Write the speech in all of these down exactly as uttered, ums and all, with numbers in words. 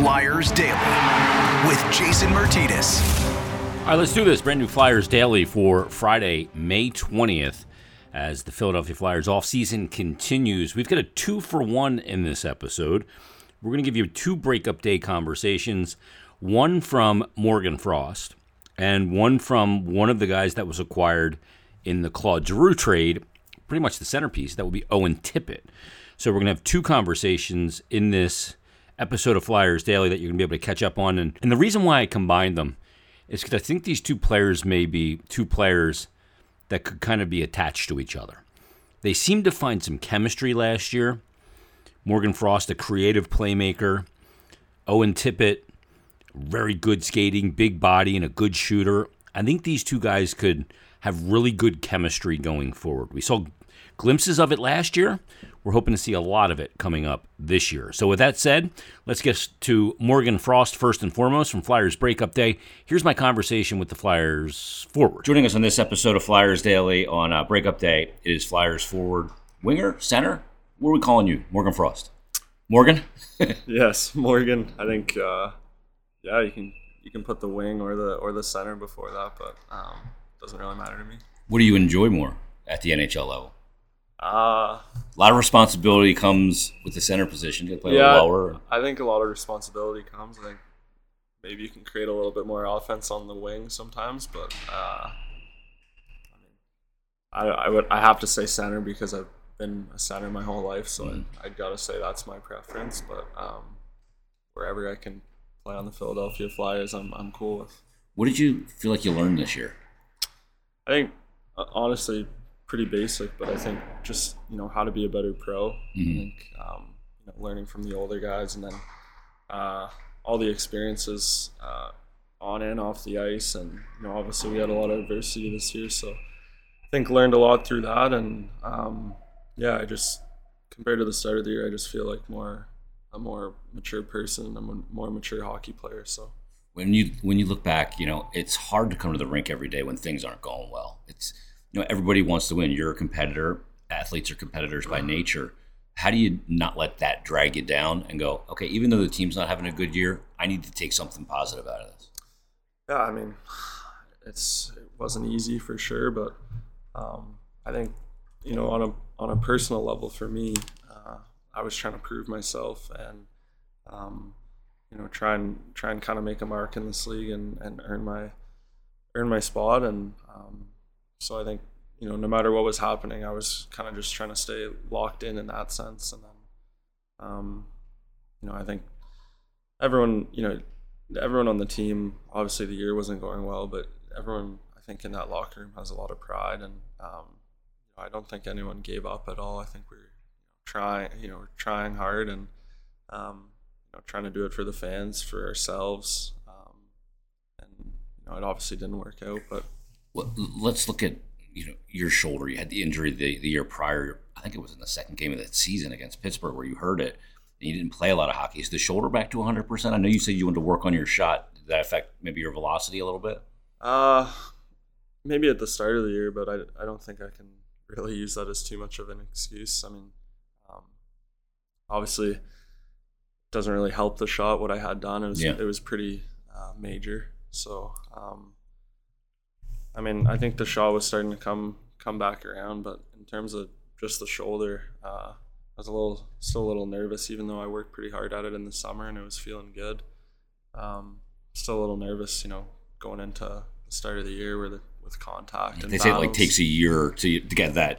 Flyers Daily with Jason Martinez. All right, let's do this. Brand new Flyers Daily for Friday, May twentieth, as the Philadelphia Flyers offseason continues. We've got a two-for-one in this episode. We're going to give you two breakup day conversations, one from Morgan Frost and one from one of the guys that was acquired in the Claude Giroux trade, pretty much the centerpiece. That would be Owen Tippett. So we're going to have two conversations in this episode of Flyers Daily that you're going to be able to catch up on. And, and the reason why I combined them is because I think these two players may be two players that could kind of be attached to each other. They seemed to find some chemistry last year. Morgan Frost, a creative playmaker. Owen Tippett, very good skating, big body, and a good shooter. I think these two guys could have really good chemistry going forward. We saw glimpses of it last year. We're hoping to see a lot of it coming up this year. So with that said, let's get to Morgan Frost first and foremost from Flyers Breakup Day. Here's my conversation with the Flyers forward. Joining us on this episode of Flyers Daily on uh, Breakup Day is Flyers forward, winger, center. What are we calling you? Morgan Frost. Morgan? Yes, Morgan. I think, uh, yeah, you can you can put the wing or the or the center before that, but um, doesn't really matter to me. What do you enjoy more at the N H L level? Uh, a lot of responsibility comes with the center position. You play yeah, a little lower. I think a lot of responsibility comes. I think maybe you can create a little bit more offense on the wing sometimes, but uh, I mean, I, I would I have to say center because I've been a center my whole life, so mm. I, I gotta say that's my preference. But um, wherever I can play on the Philadelphia Flyers, I'm I'm cool with. What did you feel like you learned this year? I think honestly, pretty basic, but I think just, you know, how to be a better pro. Mm-hmm. I think um, you know, learning from the older guys, and then uh, all the experiences uh, on and off the ice, and you know, obviously we had a lot of adversity this year, so I think learned a lot through that. And um, yeah, I just compared to the start of the year, I just feel like more a more mature person, a more mature hockey player. So when you when you look back, you know, it's hard to come to the rink every day when things aren't going well. It's You know, everybody wants to win. You're a competitor. Athletes are competitors by nature. How do you not let that drag you down and go, okay, even though the team's not having a good year, I need to take something positive out of this? Yeah, I mean, it's it wasn't easy for sure, but um, I think, you know, on a on a personal level for me, uh, I was trying to prove myself and, um, you know, try and try and kind of make a mark in this league and, and earn my earn my spot and. Um, So I think, you know, no matter what was happening, I was kind of just trying to stay locked in in that sense. And then, um, you know, I think everyone, you know, everyone on the team, obviously the year wasn't going well, but everyone, I think, in that locker room has a lot of pride. And um, I don't think anyone gave up at all. I think we we're trying, you know, we're trying hard and, um, you know, trying to do it for the fans, for ourselves. Um, and, you know, it obviously didn't work out, but. Well, let's look at, you know, your shoulder. You had the injury the, the year prior. I think it was in the second game of that season against Pittsburgh where you hurt it and you didn't play a lot of hockey. Is the shoulder back to one hundred percent? I know you said you wanted to work on your shot. Did that affect maybe your velocity a little bit? Uh, maybe at the start of the year, but I, I don't think I can really use that as too much of an excuse. I mean, um, obviously it doesn't really help the shot, what I had done. It was, yeah. it was pretty uh, major. So, um I mean, I think the shot was starting to come come back around, but in terms of just the shoulder, uh, I was a little still a little nervous, even though I worked pretty hard at it in the summer and it was feeling good. Um, still a little nervous, you know, going into the start of the year where the, with contact. Yeah, and they battles. Say it like takes a year to to get that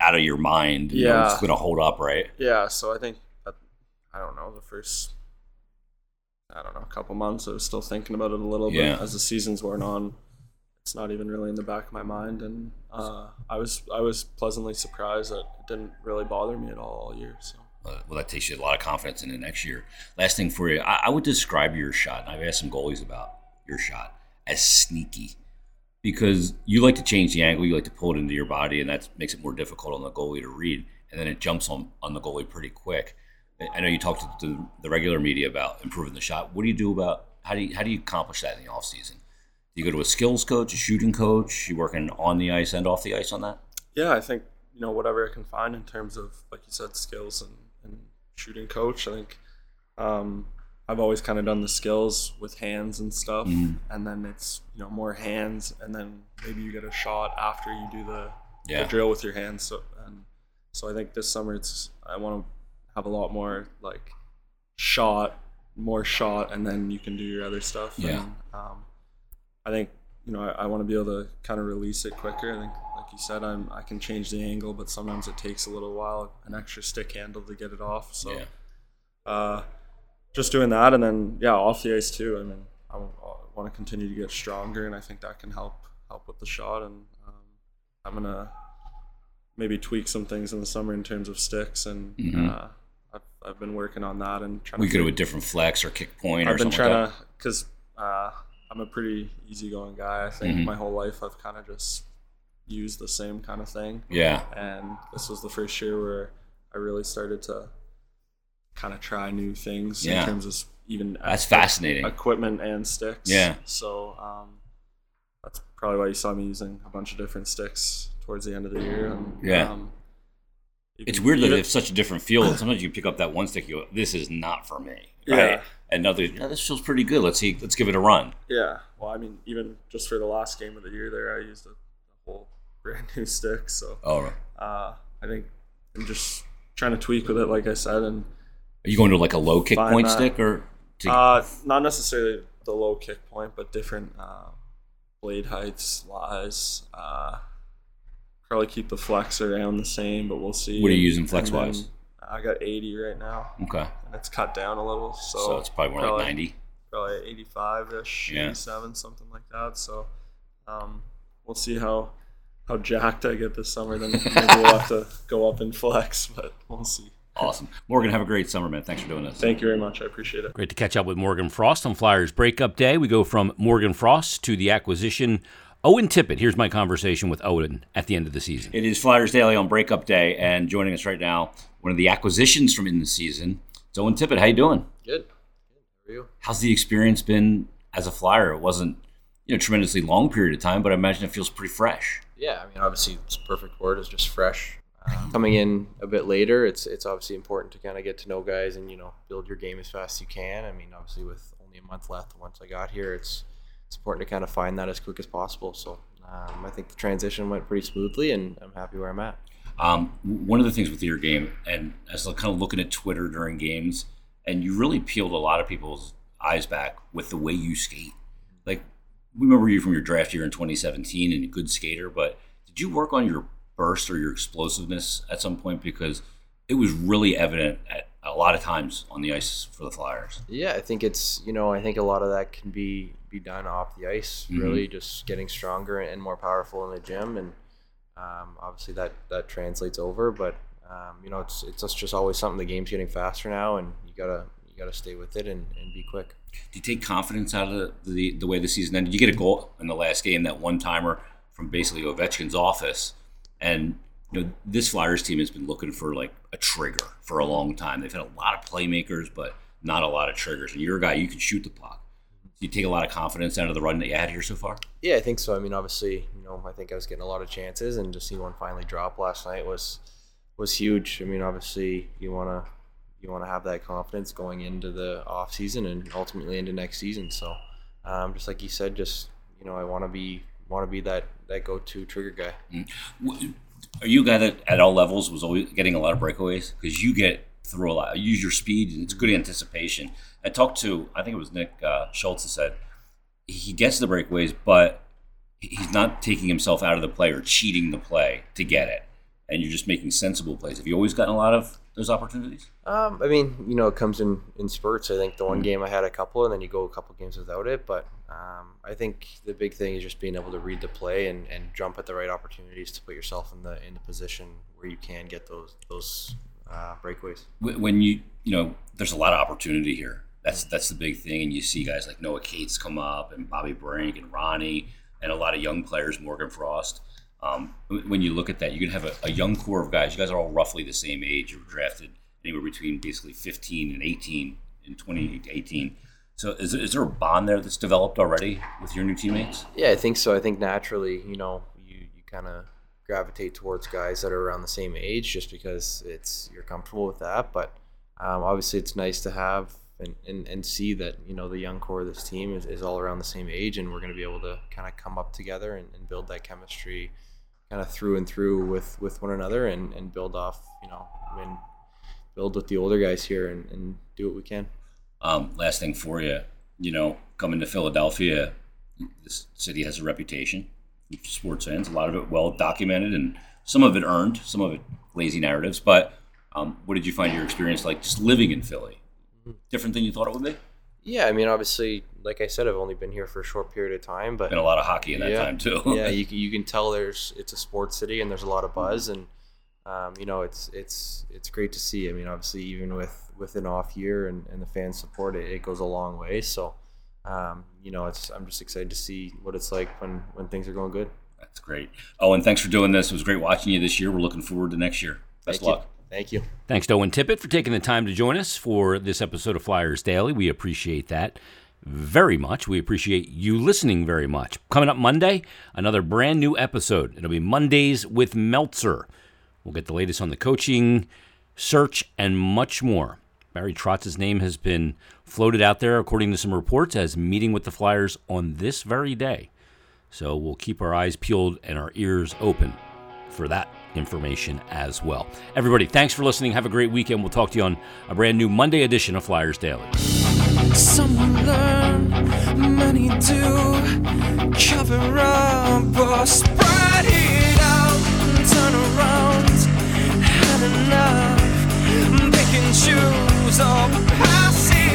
out of your mind. Yeah, you know, it's going to hold up, right? Yeah, so I think that, I don't know the first I don't know a couple months I was still thinking about it a little bit yeah. as the season's worn on. It's not even really in the back of my mind, and uh, I was I was pleasantly surprised that it didn't really bother me at all all year. So, uh, well, that takes you a lot of confidence in the next year. Last thing for you, I, I would describe your shot, and I've asked some goalies about your shot, as sneaky, because you like to change the angle, you like to pull it into your body, and that makes it more difficult on the goalie to read, and then it jumps on, on the goalie pretty quick. I know you talked to the regular media about improving the shot. What do you do about how do you, how do you accomplish that in the offseason? You go to a skills coach, a shooting coach, you working on the ice and off the ice on that? Yeah, I think, you know, whatever I can find in terms of, like you said, skills and, and shooting coach. I think, um, I've always kind of done the skills with hands and stuff, mm-hmm. and then it's, you know, more hands, and then maybe you get a shot after you do the, yeah. the drill with your hands. So and so I think this summer it's I want to have a lot more like shot, more shot, and then you can do your other stuff. Yeah. And, um, I think you know I, I want to be able to kind of release it quicker. I think, like you said, I'm I can change the angle, but sometimes it takes a little while, an extra stick handle to get it off. So. Yeah. Uh, just doing that, and then yeah, off the ice too. I mean, I want to continue to get stronger, and I think that can help help with the shot. And um, I'm gonna maybe tweak some things in the summer in terms of sticks, and mm-hmm. uh, I've, I've been working on that and trying. We to... We could do a different flex or kick point. I've or been something trying like to, because uh, I'm a pretty easygoing guy. I think mm-hmm. my whole life I've kind of just used the same kind of thing. Yeah. And this was the first year where I really started to kind of try new things yeah. in terms of even that's equipment, fascinating equipment and sticks. Yeah. So um, that's probably why you saw me using a bunch of different sticks towards the end of the year. And, yeah. Um, it's weird that it. It's such a different feel. Sometimes you pick up that one stick, you go, "This is not for me." Right? Yeah. Another, yeah, this feels pretty good. Let's see. Let's give it a run. Yeah. Well, I mean, even just for the last game of the year, there I used a whole brand new stick. So. Oh. Right. Uh, I think I'm just trying to tweak with it, like I said, and. Are you going to like a low kick Find point that. stick or? To... Uh, not necessarily the low kick point, but different uh, blade heights, lies. Uh, probably keep the flex around the same, but we'll see. What are you using flex wise? I got eighty right now. Okay. And it's cut down a little, so. So it's probably more probably, like ninety. Probably eighty-five ish, yeah. eighty-seven, something like that. So, um, we'll see how how jacked I get this summer. Then maybe we'll have to go up and flex, but we'll see. Awesome. Morgan, have a great summer, man. Thanks for doing this. Thank you very much. I appreciate it. Great to catch up with Morgan Frost on Flyers Breakup Day. We go from Morgan Frost to the acquisition. Owen Tippett. Here's my conversation with Owen at the end of the season. It is Flyers Daily on Breakup Day, and joining us right now, one of the acquisitions from in the season, it's Owen Tippett. How you doing? Good. How are you? How's the experience been as a Flyer? It wasn't, you know, a tremendously long period of time, but I imagine it feels pretty fresh. Yeah, I mean, obviously, it's a perfect word. It's just fresh. Um, coming in a bit later, it's it's obviously important to kind of get to know guys and, you know, build your game as fast as you can. I mean, obviously with only a month left once I got here, it's it's important to kind of find that as quick as possible. So um, I think the transition went pretty smoothly, and I'm happy where I'm at. Um, one of the things with your game, and I was kind of looking at Twitter during games, and you really peeled a lot of people's eyes back with the way you skate. Like, we remember you from your draft year in twenty seventeen and a good skater, but did you work on your burst or your explosiveness at some point, because it was really evident at a lot of times on the ice for the Flyers? Yeah, I think it's, you know, I think a lot of that can be be done off the ice, mm-hmm. really just getting stronger and more powerful in the gym, and um, obviously that that translates over, but um, you know, it's it's just always something. The game's getting faster now, and you gotta you gotta stay with it and, and be quick. Do you take confidence out of the, the the way the season ended? You get a goal in the last game, that one timer from basically Ovechkin's office. And, you know, this Flyers team has been looking for, like, a trigger for a long time. They've had a lot of playmakers, but not a lot of triggers. And you're a guy, you can shoot the puck. Do you take a lot of confidence out of the run that you had here so far? Yeah, I think so. I mean, obviously, you know, I think I was getting a lot of chances, and to see one finally drop last night was was huge. I mean, obviously, you want to you want to have that confidence going into the off season and ultimately into next season. So, um, just like you said, just, you know, I want to be – want to be that, that go-to trigger guy. Mm. Are you a guy that at all levels was always getting a lot of breakaways? Because you get through a lot. You use your speed, and it's good anticipation. I talked to, I think it was Nick uh, Schultz that said, he gets the breakaways, but he's not taking himself out of the play or cheating the play to get it. And you're just making sensible plays. Have you always gotten a lot of those opportunities? Um, I mean, you know, it comes in, in spurts. I think the one mm-hmm. game I had a couple, and then you go a couple games without it. But um, I think the big thing is just being able to read the play and, and jump at the right opportunities to put yourself in the in the position where you can get those those uh, breakaways. When you you know, there's a lot of opportunity here. That's that's the big thing, and you see guys like Noah Cates come up, and Bobby Brink, and Ronnie, and a lot of young players, Morgan Frost. Um, when you look at that, you can have a, a young core of guys. You guys are all roughly the same age. You were drafted anywhere between basically fifteen and eighteen, and twenty to eighteen. So is, is there a bond there that's developed already with your new teammates? Yeah, I think so. I think naturally, you know, you, you kind of gravitate towards guys that are around the same age just because it's you're comfortable with that. But um, obviously it's nice to have and, and, and see that, you know, the young core of this team is, is all around the same age, and we're going to be able to kind of come up together and, and build that chemistry kind of through and through with, with one another, and, and build off, you know, and build with the older guys here and, and do what we can. Um, last thing for you, you know, coming to Philadelphia, this city has a reputation for sports fans, a lot of it well documented and some of it earned, some of it lazy narratives, but um, what did you find your experience like just living in Philly? Different than you thought it would be? Yeah, I mean, obviously, like I said, I've only been here for a short period of time, but and a lot of hockey in that yeah, time too. yeah, you you can tell there's it's a sports city and there's a lot of buzz, and um, you know, it's it's it's great to see. I mean, obviously, even with, with an off year and, and the fan support, it, it goes a long way. So, um, you know, it's I'm just excited to see what it's like when, when things are going good. That's great. Oh, and thanks for doing this. It was great watching you this year. We're looking forward to next year. Best Thank luck. You. Thank you. Thanks to Owen Tippett for taking the time to join us for this episode of Flyers Daily. We appreciate that very much. We appreciate you listening very much. Coming up Monday, another brand new episode. It'll be Mondays with Meltzer. We'll get the latest on the coaching search and much more. Barry Trotz's name has been floated out there, according to some reports, as meeting with the Flyers on this very day. So we'll keep our eyes peeled and our ears open for that information as well. Everybody, thanks for listening. Have a great weekend. We'll talk to you on a brand new Monday edition of Flyers Daily. Some learn, many do. Cover up or spread it out and turn around. Had enough. Pick and choose or pass it.